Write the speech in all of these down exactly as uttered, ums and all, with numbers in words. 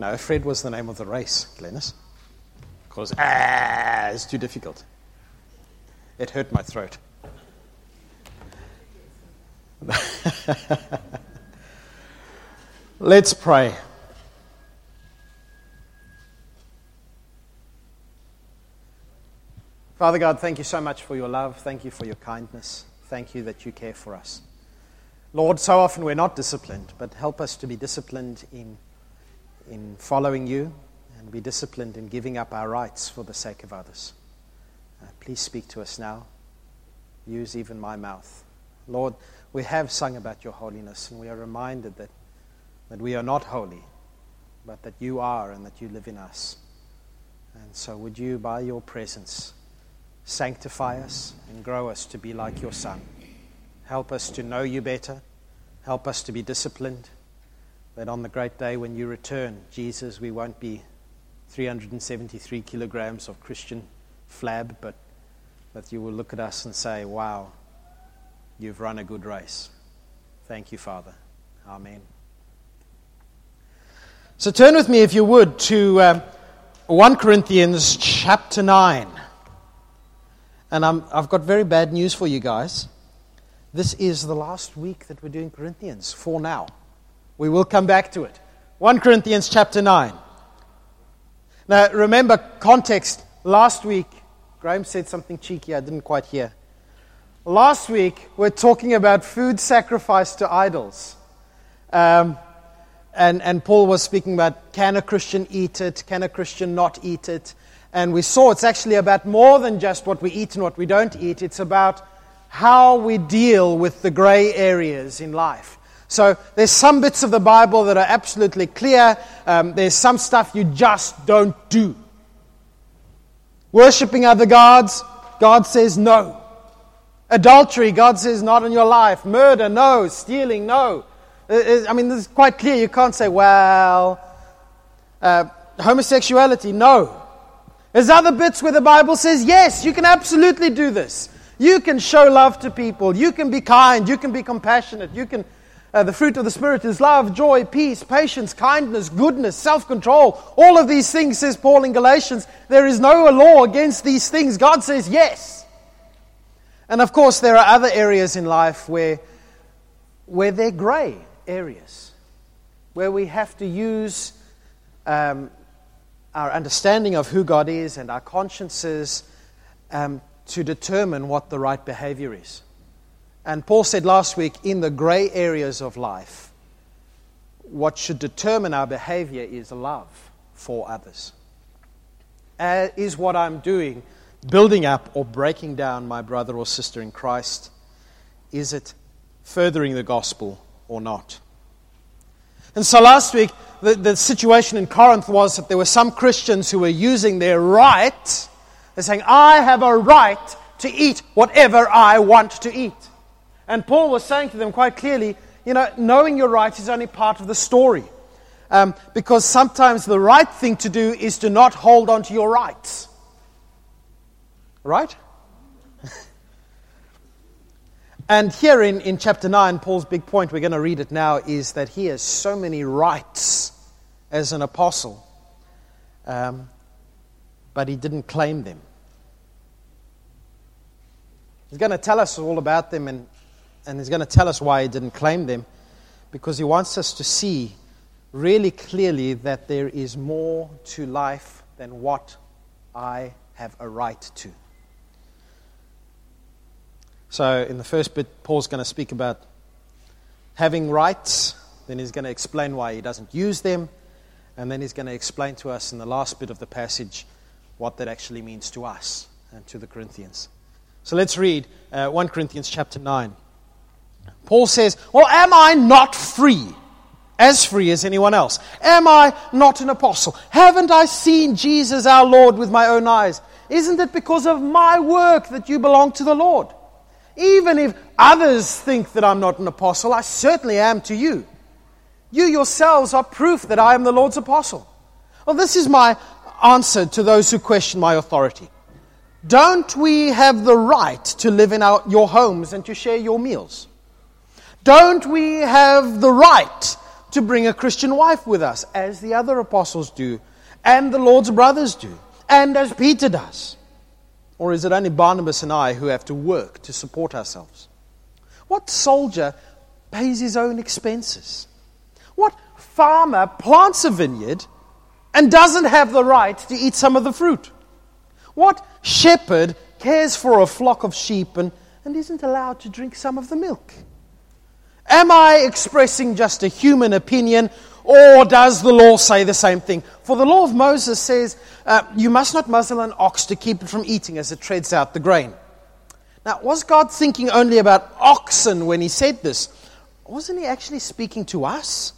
No, Fred was the name of the race, Glennis. Because, ah, it's too difficult. It hurt my throat. Let's pray. Father God, thank you so much for your love. Thank you for your kindness. Thank you that you care for us. Lord, so often we're not disciplined, but help us to be disciplined in in following you and be disciplined in giving up our rights for the sake of others. Uh, please speak to us now. Use even my mouth. Lord, we have sung about your holiness, and we are reminded that, that we are not holy, but that you are and that you live in us. And so would you, by your presence, sanctify us and grow us to be like your Son. Help us to know you better. Help us to be disciplined, that on the great day when you return, Jesus, we won't be three hundred seventy-three kilograms of Christian flab, but that you will look at us and say, wow, you've run a good race. Thank you, Father. Amen. So turn with me, if you would, to um, First Corinthians chapter nine. And I'm, I've got very bad news for you guys. This is the last week that we're doing Corinthians for now. We will come back to it. First Corinthians chapter nine. Now, remember context. Last week, Graham said something cheeky I didn't quite hear. Last week, we're talking about food sacrificed to idols. Um, and, and Paul was speaking about, can a Christian eat it? Can a Christian not eat it? And we saw it's actually about more than just what we eat and what we don't eat. It's about how we deal with the gray areas in life. So there's some bits of the Bible that are absolutely clear. Um, there's some stuff you just don't do. Worshipping other gods, God says no. Adultery, God says not in your life. Murder, no. Stealing, no. I mean, this is quite clear. You can't say, well, uh, homosexuality, no. There's other bits where the Bible says, yes, you can absolutely do this. You can show love to people. You can be kind. You can be compassionate. You can. Uh, the fruit of the Spirit is love, joy, peace, patience, kindness, goodness, self-control. All of these things, says Paul in Galatians, there is no law against these things. God says yes. And of course, there are other areas in life where, where they're gray areas, where we have to use um, our understanding of who God is and our consciences um, to determine what the right behavior is. And Paul said last week, in the gray areas of life, what should determine our behavior is love for others. Uh, is what I'm doing building up or breaking down my brother or sister in Christ? Is it furthering the gospel or not? And so last week, the, the situation in Corinth was that there were some Christians who were using their right. They're saying, I have a right to eat whatever I want to eat. And Paul was saying to them quite clearly, you know, knowing your right is only part of the story. Um, because sometimes the right thing to do is to not hold on to your rights. Right? And here in, in chapter nine, Paul's big point, we're going to read it now, is that he has so many rights as an apostle, um, but he didn't claim them. He's going to tell us all about them, and, and he's going to tell us why he didn't claim them, because he wants us to see really clearly that there is more to life than what I have a right to. So in the first bit, Paul's going to speak about having rights, then he's going to explain why he doesn't use them, and then he's going to explain to us in the last bit of the passage what that actually means to us and to the Corinthians. So let's read uh, First Corinthians chapter nine. Paul says, well, am I not free, as free as anyone else? Am I not an apostle? Haven't I seen Jesus our Lord with my own eyes? Isn't it because of my work that you belong to the Lord? Even if others think that I'm not an apostle, I certainly am to you. You yourselves are proof that I am the Lord's apostle. Well, this is my answer to those who question my authority. Don't we have the right to live in our, your homes and to share your meals? Don't we have the right to bring a Christian wife with us, as the other apostles do, and the Lord's brothers do, and as Peter does? Or is it only Barnabas and I who have to work to support ourselves? What soldier pays his own expenses? What farmer plants a vineyard and doesn't have the right to eat some of the fruit? What shepherd cares for a flock of sheep and, and isn't allowed to drink some of the milk? Am I expressing just a human opinion, or does the law say the same thing? For the law of Moses says, uh, you must not muzzle an ox to keep it from eating as it treads out the grain. Now, was God thinking only about oxen when he said this? Wasn't he actually speaking to us?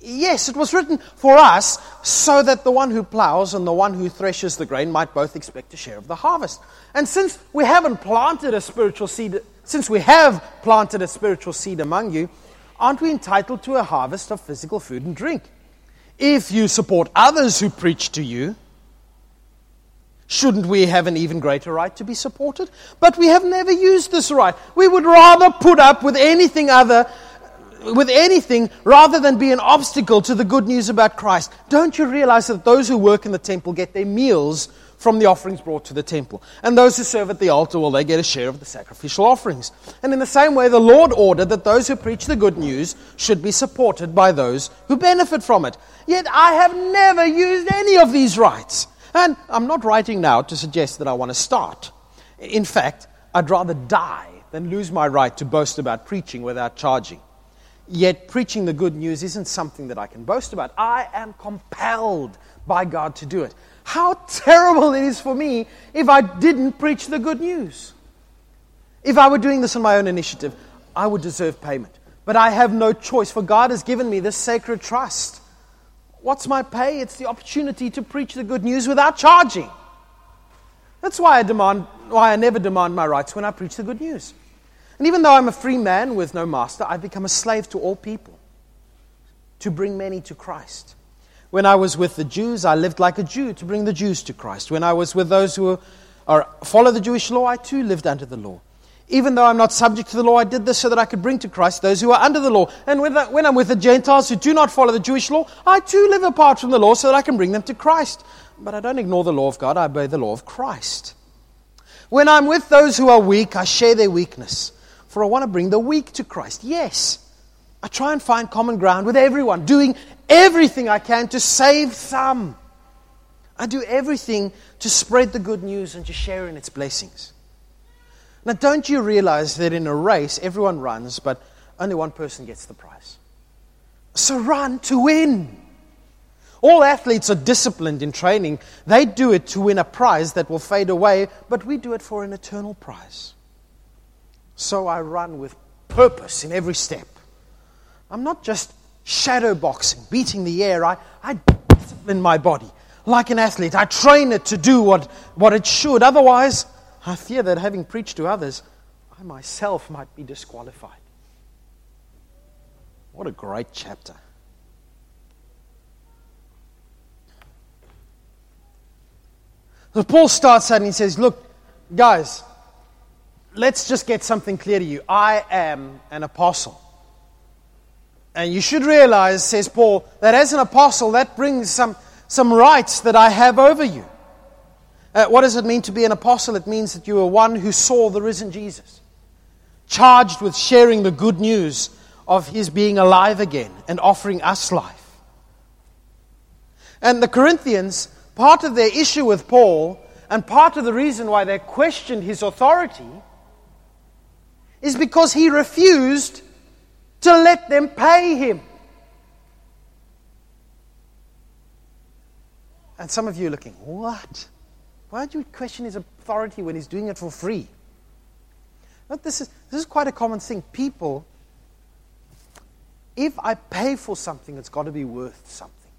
Yes, it was written for us so that the one who plows and the one who threshes the grain might both expect a share of the harvest. And since we haven't planted a spiritual seed, since we have planted a spiritual seed among you, aren't we entitled to a harvest of physical food and drink? If you support others who preach to you, shouldn't we have an even greater right to be supported? But we have never used this right. We would rather put up with anything other, with anything rather than be an obstacle to the good news about Christ. Don't you realize that those who work in the temple get their meals from the offerings brought to the temple? And those who serve at the altar, well, they get a share of the sacrificial offerings. And in the same way, the Lord ordered that those who preach the good news should be supported by those who benefit from it. Yet I have never used any of these rights. And I'm not writing now to suggest that I want to start. In fact, I'd rather die than lose my right to boast about preaching without charging. Yet preaching the good news isn't something that I can boast about. I am compelled by God to do it. How terrible it is for me if I didn't preach the good news. If I were doing this on my own initiative, I would deserve payment. But I have no choice, for God has given me this sacred trust. What's my pay? It's the opportunity to preach the good news without charging. That's why I demand, why I never demand my rights when I preach the good news. And even though I'm a free man with no master, I've become a slave to all people to bring many to Christ. When I was with the Jews, I lived like a Jew to bring the Jews to Christ. When I was with those who are, follow the Jewish law, I too lived under the law. Even though I'm not subject to the law, I did this so that I could bring to Christ those who are under the law. And when, when I'm with the Gentiles who do not follow the Jewish law, I too live apart from the law so that I can bring them to Christ. But I don't ignore the law of God, I obey the law of Christ. When I'm with those who are weak, I share their weakness. For I want to bring the weak to Christ. Yes, I try and find common ground with everyone, doing everything I can to save some. I do everything to spread the good news and to share in its blessings. Now, don't you realize that in a race, everyone runs, but only one person gets the prize? So run to win. All athletes are disciplined in training. They do it to win a prize that will fade away, but we do it for an eternal prize. So I run with purpose in every step. I'm not just shadow boxing, beating the air. I, I discipline my body like an athlete. I train it to do what, what it should. Otherwise, I fear that having preached to others, I myself might be disqualified. What a great chapter. So Paul starts out and he says, look, guys, let's just get something clear to you. I am an apostle. And you should realize, says Paul, that as an apostle, that brings some, some rights that I have over you. Uh, what does it mean to be an apostle? It means that you are one who saw the risen Jesus, charged with sharing the good news of his being alive again and offering us life. And the Corinthians, part of their issue with Paul, and part of the reason why they questioned his authority, is because he refused to let them pay him. And some of you are looking, what? Why do you question his authority when he's doing it for free? But this is this is quite a common thing. People, if I pay for something, it's got to be worth something.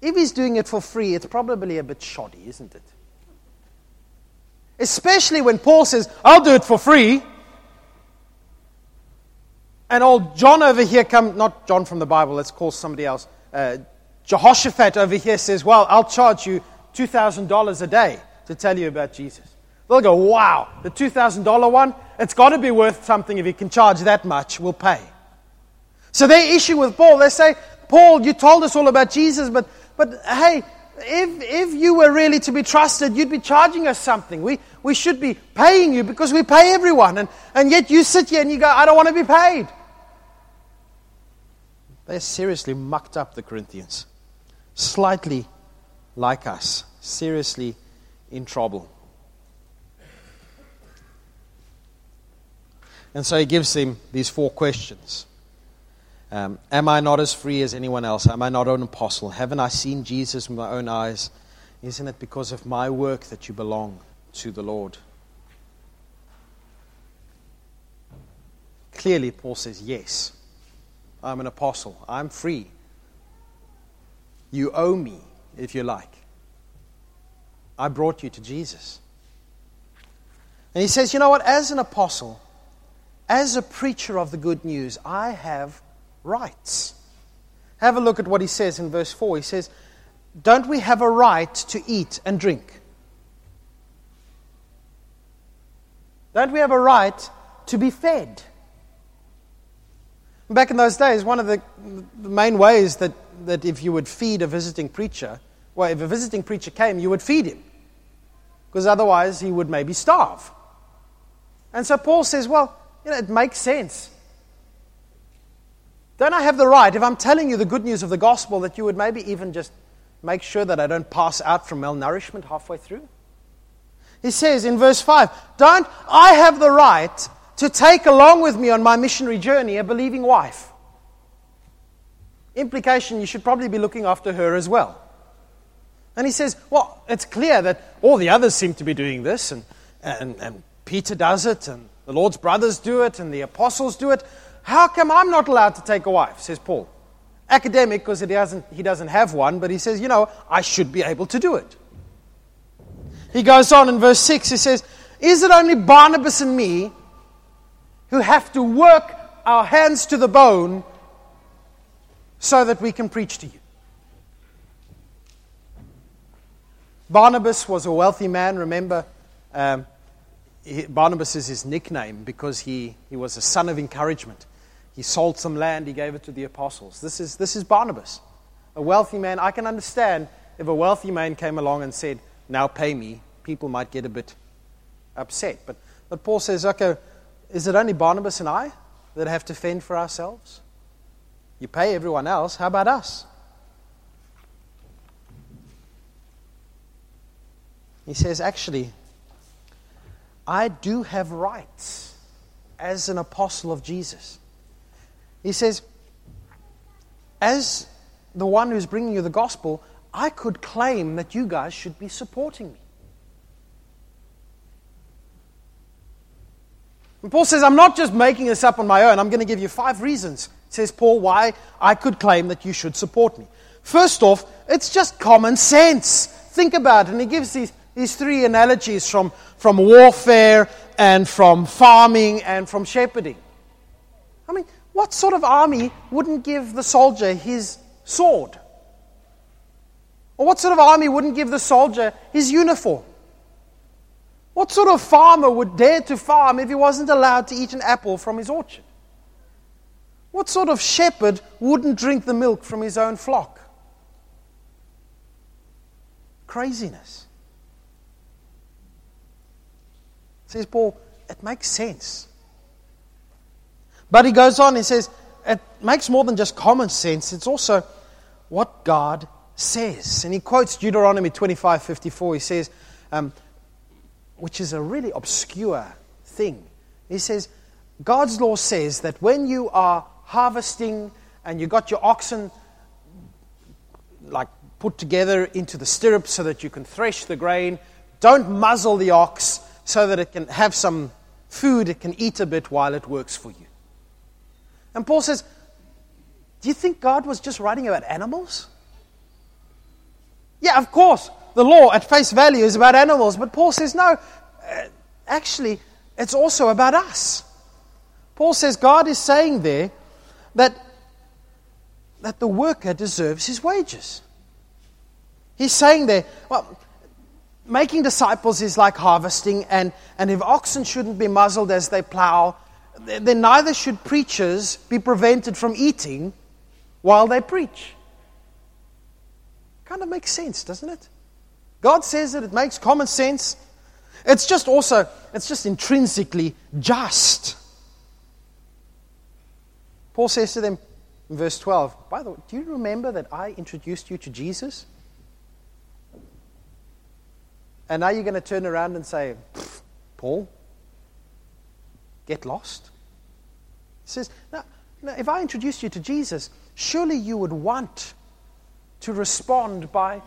If he's doing it for free, it's probably a bit shoddy, isn't it? Especially when Paul says, I'll do it for free. And old John over here, come, not John from the Bible, let's call somebody else. Uh, Jehoshaphat over here says, well, I'll charge you two thousand dollars a day to tell you about Jesus. They'll go, wow, the two thousand dollars one, it's got to be worth something if he can charge that much, we'll pay. So they issue with Paul. They say, Paul, you told us all about Jesus, but but hey, if if you were really to be trusted, you'd be charging us something. We we should be paying you because we pay everyone. And, and yet you sit here and you go, I don't want to be paid. They seriously mucked up the Corinthians. Slightly like us. Seriously in trouble. And so he gives him these four questions. Um, am I not as free as anyone else? Am I not an apostle? Haven't I seen Jesus with my own eyes? Isn't it because of my work that you belong to the Lord? Clearly, Paul says, yes, I'm an apostle. I'm free. You owe me, if you like. I brought you to Jesus. And he says, you know what? As an apostle, as a preacher of the good news, I have rights. Have a look at what he says in verse four. He says, don't we have a right to eat and drink? Don't we have a right to be fed? Back in those days, one of the main ways that, that if you would feed a visiting preacher, well, if a visiting preacher came, you would feed him. Because otherwise he would maybe starve. And so Paul says, well, you know, it makes sense. Don't I have the right, if I'm telling you the good news of the gospel, that you would maybe even just make sure that I don't pass out from malnourishment halfway through? He says in verse five, don't I have the right to take along with me on my missionary journey a believing wife? Implication, you should probably be looking after her as well. And he says, well, it's clear that all the others seem to be doing this, and, and, and Peter does it, and the Lord's brothers do it, and the apostles do it. How come I'm not allowed to take a wife, says Paul. Academic, because he doesn't, he doesn't have one, but he says, you know, I should be able to do it. He goes on in verse six, he says, is it only Barnabas and me who have to work our hands to the bone so that we can preach to you? Barnabas was a wealthy man, remember, um, he, Barnabas is his nickname because he, he was a son of encouragement. He sold some land, he gave it to the apostles. This is this is Barnabas, a wealthy man. I can understand if a wealthy man came along and said, now pay me, people might get a bit upset. But, but Paul says, okay, is it only Barnabas and I that have to fend for ourselves? You pay everyone else, how about us? He says, actually, I do have rights as an apostle of Jesus. He says, as the one who's bringing you the gospel, I could claim that you guys should be supporting me. And Paul says, I'm not just making this up on my own. I'm going to give you five reasons, says Paul, why I could claim that you should support me. First off, it's just common sense. Think about it. And he gives these These three analogies from, from warfare and from farming and from shepherding. I mean, what sort of army wouldn't give the soldier his sword? Or what sort of army wouldn't give the soldier his uniform? What sort of farmer would dare to farm if he wasn't allowed to eat an apple from his orchard? What sort of shepherd wouldn't drink the milk from his own flock? Craziness. Says Paul, it makes sense. But he goes on, he says, it makes more than just common sense, it's also what God says. And he quotes Deuteronomy twenty-five fifty-four, he says, um, which is a really obscure thing. He says, God's law says that when you are harvesting and you got your oxen like put together into the stirrup so that you can thresh the grain, don't muzzle the ox, so that it can have some food, it can eat a bit while it works for you. And Paul says, do you think God was just writing about animals? Yeah, of course, the law at face value is about animals, but Paul says, no, actually, it's also about us. Paul says, God is saying there that, that the worker deserves his wages. He's saying there, well, making disciples is like harvesting, and, and if oxen shouldn't be muzzled as they plow, then neither should preachers be prevented from eating while they preach. Kind of makes sense, doesn't it? God says it, it makes common sense. It's just also, it's just intrinsically just. Paul says to them in verse twelve, by the way, do you remember that I introduced you to Jesus? And now you're going to turn around and say, Paul, get lost? He says, now, now, if I introduced you to Jesus, surely you would want to respond by,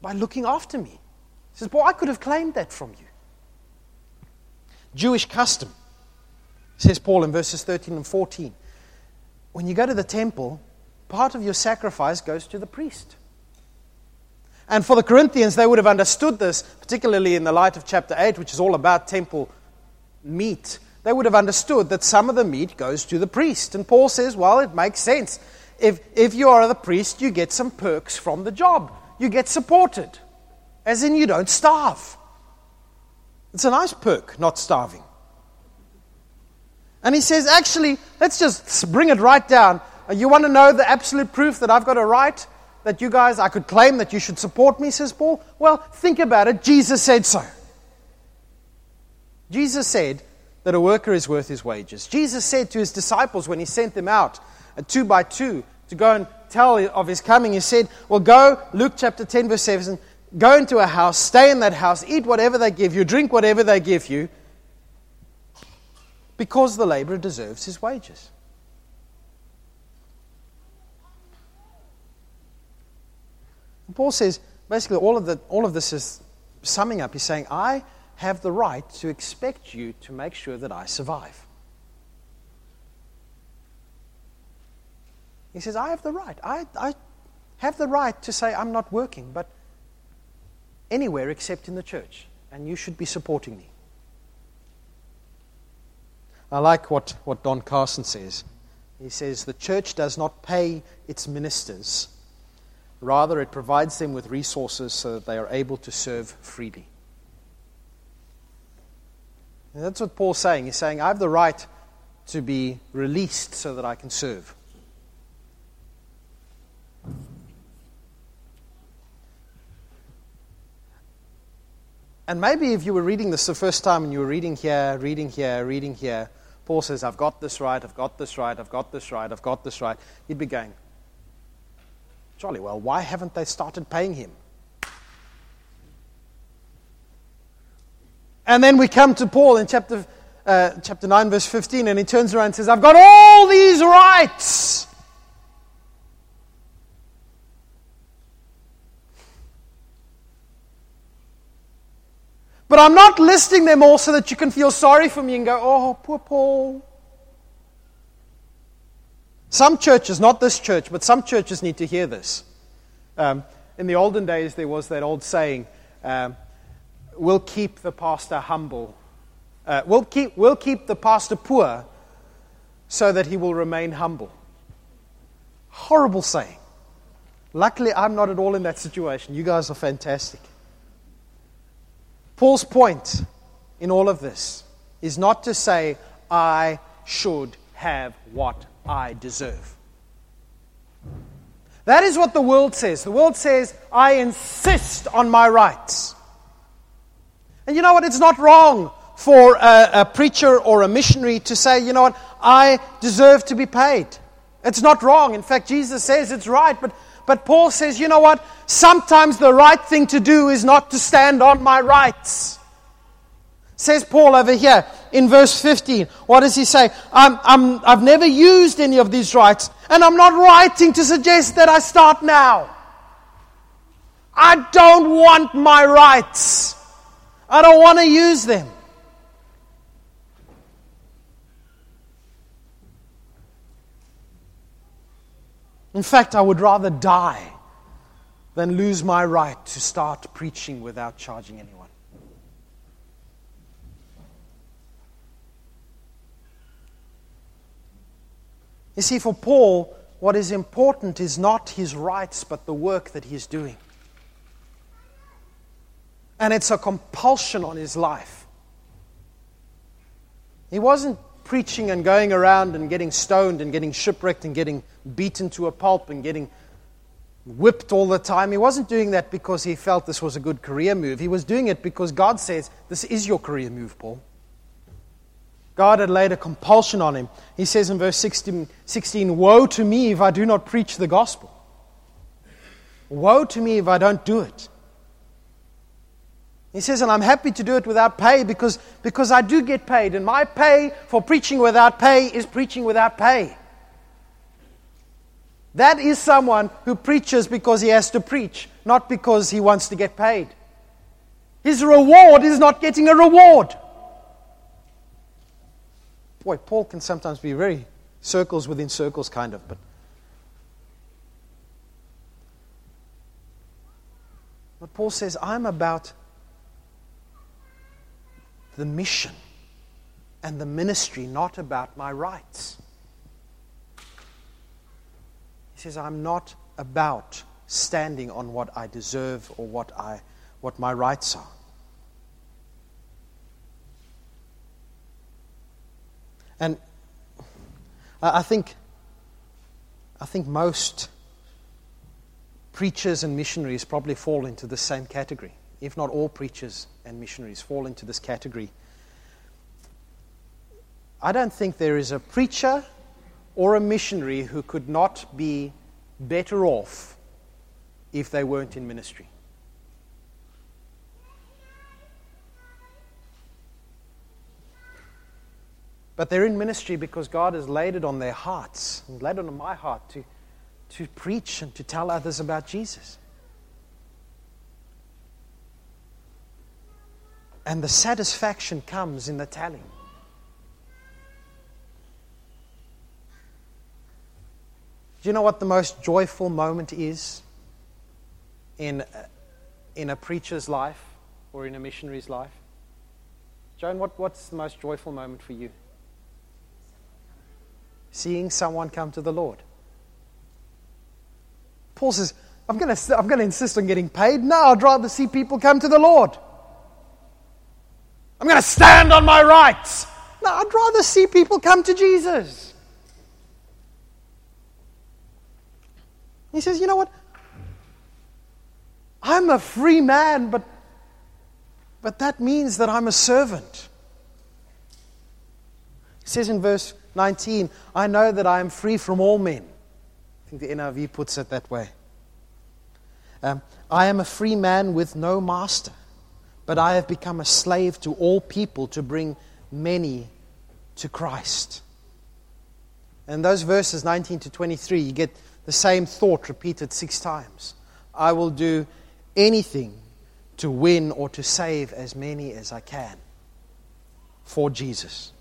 by looking after me. He says, Paul, I could have claimed that from you. Jewish custom, says Paul in verses thirteen and fourteen. When you go to the temple, part of your sacrifice goes to the priest. And for the Corinthians, they would have understood this, particularly in the light of chapter eight, which is all about temple meat. They would have understood that some of the meat goes to the priest. And Paul says, well, it makes sense. If if you are the priest, you get some perks from the job. You get supported. As in, you don't starve. It's a nice perk, not starving. And he says, actually, let's just bring it right down. You want to know the absolute proof that I've got a right? That you guys, I could claim that you should support me, says Paul? Well, think about it. Jesus said so. Jesus said that a worker is worth his wages. Jesus said to his disciples when he sent them out, two by two, to go and tell of his coming, he said, well, go, Luke chapter ten, verse seven, go into a house, stay in that house, eat whatever they give you, drink whatever they give you, because the laborer deserves his wages. Paul says, basically, all of the, all of this is summing up. He's saying, I have the right to expect you to make sure that I survive. He says, I have the right. I, I have the right to say I'm not working, but anywhere except in the church, and you should be supporting me. I like what, what Don Carson says. He says, the church does not pay its ministers. Rather, it provides them with resources so that they are able to serve freely. And that's what Paul's saying. He's saying, I have the right to be released so that I can serve. And maybe if you were reading this the first time and you were reading here, reading here, reading here, Paul says, I've got this right, I've got this right, I've got this right, I've got this right. You'd be going, jolly well, why haven't they started paying him? And then we come to Paul in chapter uh, chapter nine, verse fifteen, and he turns around and says, I've got all these rights. But I'm not listing them all so that you can feel sorry for me and go, oh, poor Paul. Some churches, not this church, but some churches need to hear this. Um, in the olden days, there was that old saying, um, we'll keep the pastor humble. Uh, we'll keep we'll keep the pastor poor so that he will remain humble. Horrible saying. Luckily, I'm not at all in that situation. You guys are fantastic. Paul's point in all of this is not to say, I should have what I deserve. That is what the world says. The world says, I insist on my rights. And you know what? It's not wrong for a, a preacher or a missionary to say, you know what? I deserve to be paid. It's not wrong. In fact, Jesus says it's right. But, but Paul says, you know what? Sometimes the right thing to do is not to stand on my rights. Says Paul over here in verse fifteen. What does he say? I'm, I'm, I've never used any of these rights, and I'm not writing to suggest that I start now. I don't want my rights. I don't want to use them. In fact, I would rather die than lose my right to start preaching without charging anyone. You see, for Paul, what is important is not his rights, but the work that he's doing. And it's a compulsion on his life. He wasn't preaching and going around and getting stoned and getting shipwrecked and getting beaten to a pulp and getting whipped all the time. He wasn't doing that because he felt this was a good career move. He was doing it because God says, this is your career move, Paul. God had laid a compulsion on him. He says in verse sixteen, woe to me if I do not preach the gospel. Woe to me if I don't do it. He says, and I'm happy to do it without pay because, because I do get paid. And my pay for preaching without pay is preaching without pay. That is someone who preaches because he has to preach, not because he wants to get paid. His reward is not getting a reward. Boy, Paul can sometimes be very circles within circles kind of, but But Paul says, I'm about the mission and the ministry, not about my rights. He says, I'm not about standing on what I deserve or what I, what my rights are. And I think, I think most preachers and missionaries probably fall into the same category. If not all preachers and missionaries fall into this category. I don't think there is a preacher or a missionary who could not be better off if they weren't in ministry. But they're in ministry because God has laid it on their hearts, and laid it on my heart to, to preach and to tell others about Jesus. And the satisfaction comes in the telling. Do you know what the most joyful moment is in, in a preacher's life or in a missionary's life? Joan, what, what's the most joyful moment for you? Seeing someone come to the Lord. Paul says, I'm going to I'm going to insist on getting paid. No, I'd rather see people come to the Lord. I'm going to stand on my rights. No, I'd rather see people come to Jesus. He says, you know what? I'm a free man, but, but that means that I'm a servant. He says in verse nineteen, I know that I am free from all men. I think the N I V puts it that way. Um, I am a free man with no master. But I have become a slave to all people to bring many to Christ. And those verses nineteen to twenty-three, you get the same thought repeated six times. I will do anything to win or to save as many as I can for Jesus.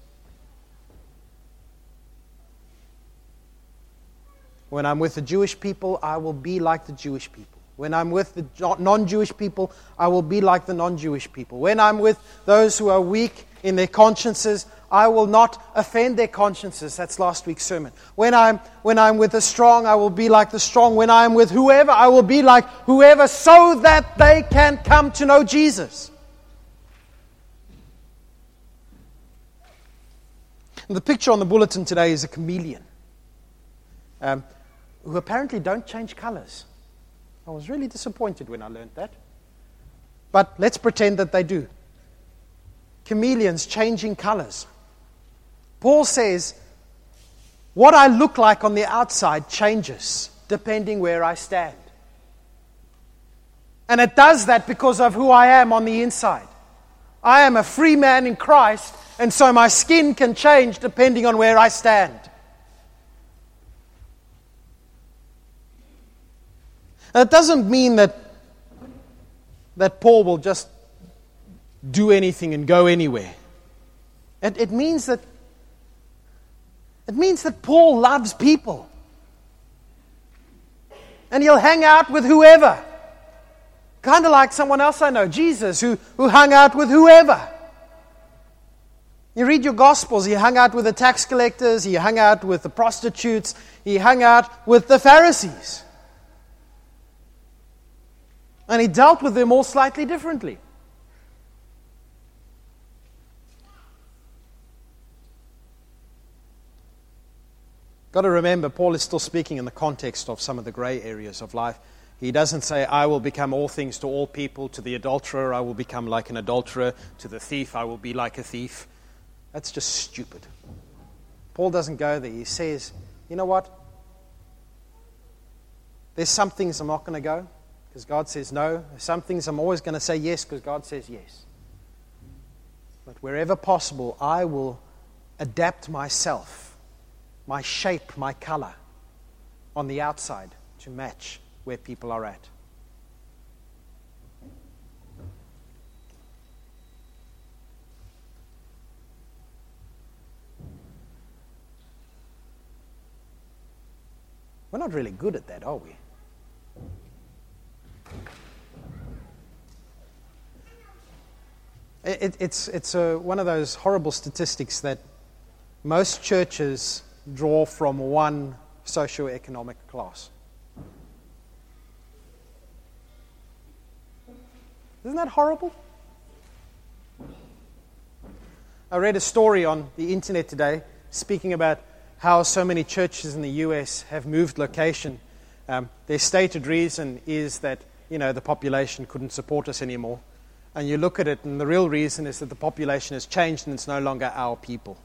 When I'm with the Jewish people, I will be like the Jewish people. When I'm with the non-Jewish people, I will be like the non-Jewish people. When I'm with those who are weak in their consciences, I will not offend their consciences. That's last week's sermon. When I'm when I'm with the strong, I will be like the strong. When I'm with whoever, I will be like whoever, so that they can come to know Jesus. And the picture on the bulletin today is a chameleon, um, who apparently don't change colors. I was really disappointed when I learned that. But let's pretend that they do. Chameleons changing colors. Paul says, what I look like on the outside changes depending where I stand. And it does that because of who I am on the inside. I am a free man in Christ, and so my skin can change depending on where I stand. That doesn't mean that that Paul will just do anything and go anywhere. It, it means that it means that Paul loves people. And he'll hang out with whoever. Kind of like someone else I know, Jesus, who, who hung out with whoever. You read your Gospels, he hung out with the tax collectors, he hung out with the prostitutes, he hung out with the Pharisees. And he dealt with them all slightly differently. Got to remember, Paul is still speaking in the context of some of the grey areas of life. He doesn't say, I will become all things to all people. To the adulterer, I will become like an adulterer. To the thief, I will be like a thief. That's just stupid. Paul doesn't go there. He says, you know what? There's some things I'm not going to go because God says no. There's some things I'm always going to say yes because God says yes. But wherever possible, I will adapt myself, my shape, my color on the outside to match where people are at. We're not really good at that, are we? It, it's it's a, one of those horrible statistics that most churches draw from one socioeconomic class. Isn't that horrible? I read a story on the internet today speaking about how so many churches in the U S have moved location. Um, their stated reason is that, you know, the population couldn't support us anymore. And you look at it, and the real reason is that the population has changed and it's no longer our people.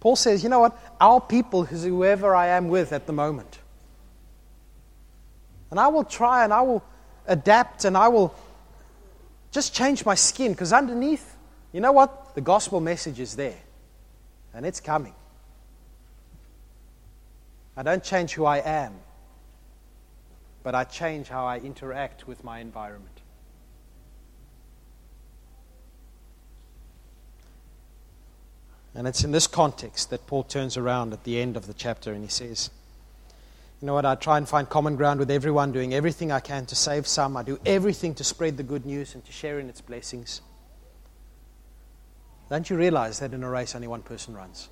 Paul says, you know what? Our people is whoever I am with at the moment. And I will try and I will adapt and I will just change my skin, because underneath, you know what? The gospel message is there and it's coming. I don't change who I am, but I change how I interact with my environment. And it's in this context that Paul turns around at the end of the chapter and he says, you know what, I try and find common ground with everyone, doing everything I can to save some. I do everything to spread the good news and to share in its blessings. Don't you realize that in a race only one person runs?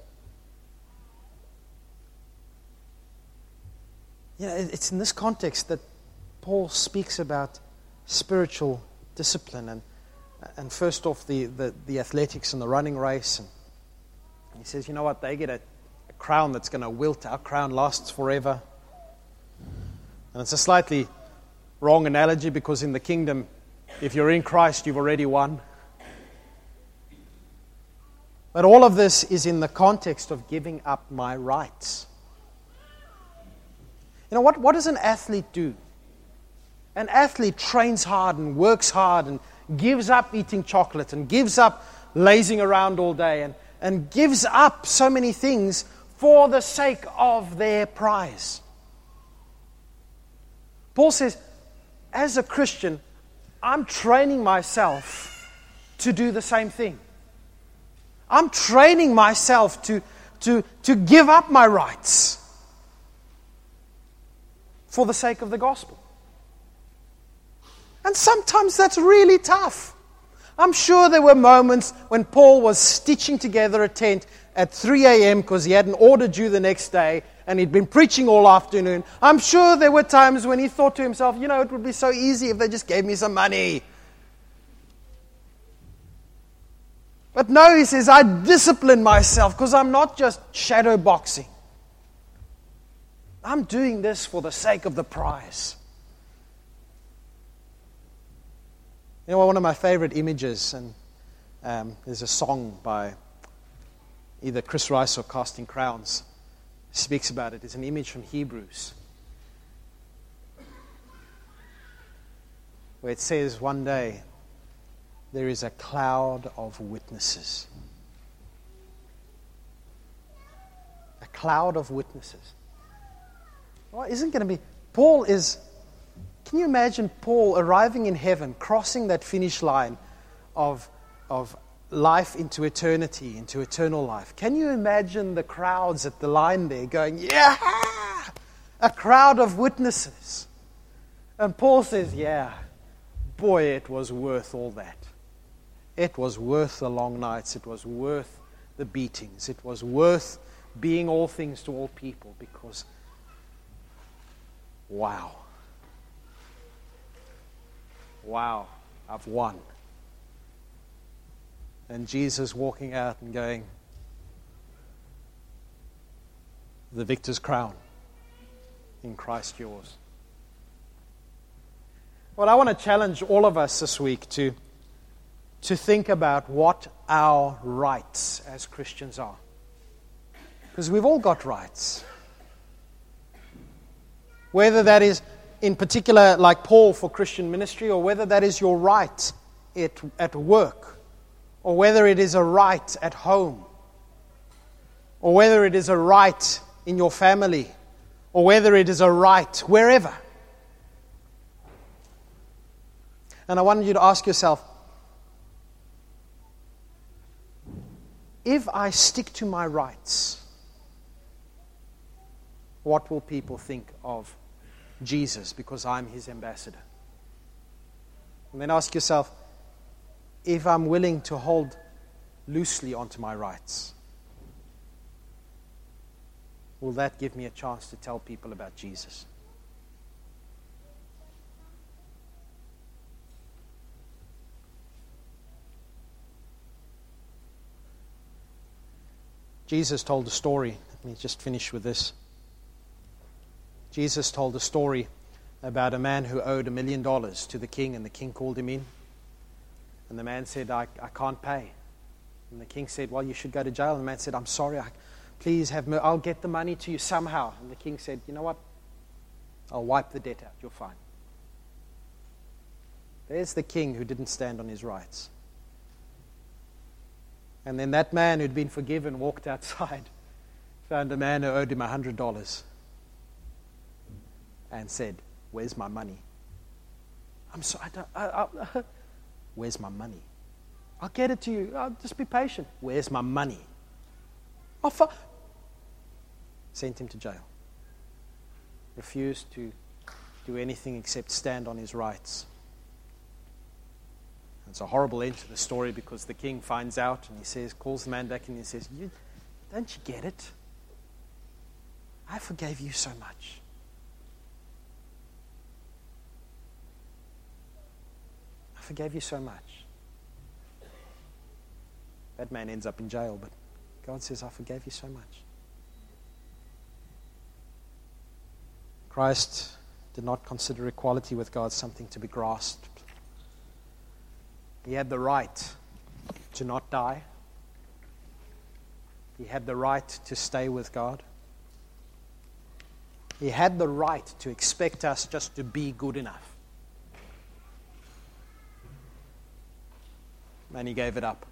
You know, it's in this context that Paul speaks about spiritual discipline and and first off the, the, the athletics and the running race. And he says, you know what, they get a, a crown that's going to wilt. Our crown lasts forever. And it's a slightly wrong analogy, because in the kingdom, if you're in Christ, you've already won. But all of this is in the context of giving up my rights. You know, what, what does an athlete do? An athlete trains hard and works hard and gives up eating chocolate and gives up lazing around all day and, and gives up so many things for the sake of their prize. Paul says, as a Christian, I'm training myself to do the same thing. I'm training myself to, to, to give up my rights for the sake of the gospel. And sometimes that's really tough. I'm sure there were moments when Paul was stitching together a tent at three a.m. because he had an order due the next day, and he'd been preaching all afternoon. I'm sure there were times when he thought to himself, you know, it would be so easy if they just gave me some money. But no, he says, I discipline myself because I'm not just shadow boxing. I'm doing this for the sake of the prize. You know, one of my favorite images, and um, there's a song by either Chris Rice or Casting Crowns, speaks about it. It's an image from Hebrews, where it says, one day, there is a cloud of witnesses. A cloud of witnesses. Well, isn't going to be... Paul is... Can you imagine Paul arriving in heaven, crossing that finish line of of life into eternity, into eternal life? Can you imagine the crowds at the line there going, yeah, a crowd of witnesses? And Paul says, yeah, boy, it was worth all that. It was worth the long nights. It was worth the beatings. It was worth being all things to all people, because, wow, wow, I've won. and Jesus walking out and going, the victor's crown in Christ yours. Well, I want to challenge all of us this week to, to think about what our rights as Christians are. Because we've all got rights. Whether that is in particular like Paul for Christian ministry, or whether that is your right at, at work, or whether it is a right at home, or whether it is a right in your family, or whether it is a right wherever. And I wanted you to ask yourself, if I stick to my rights, what will people think of Jesus because I'm his ambassador? And then ask yourself, if I'm willing to hold loosely onto my rights, will that give me a chance to tell people about Jesus? Jesus told a story. Let me just finish with this. Jesus told a story about a man who owed a million dollars to the king, and the king called him in. And the man said, I, I can't pay. And the king said, well, you should go to jail. And the man said, I'm sorry, I, please have mercy. I'll get the money to you somehow. And the king said, you know what? I'll wipe the debt out. You're fine. There's the king who didn't stand on his rights. And then that man who'd been forgiven walked outside, found a man who owed him a hundred dollars. And said, where's my money? I'm sorry, I don't, I, I, where's my money? I'll get it to you. I'll just be patient. Where's my money? I'll fu- Sent him to jail. Refused to do anything except stand on his rights. It's a horrible end to the story because the king finds out and he says, calls the man back and he says, you, don't you get it? I forgave you so much. Forgave you so much. That man ends up in jail, but God says, I forgave you so much. Christ did not consider equality with God something to be grasped. He had the right to not die. He had the right to stay with God. He had the right to expect us just to be good enough. And he gave it up.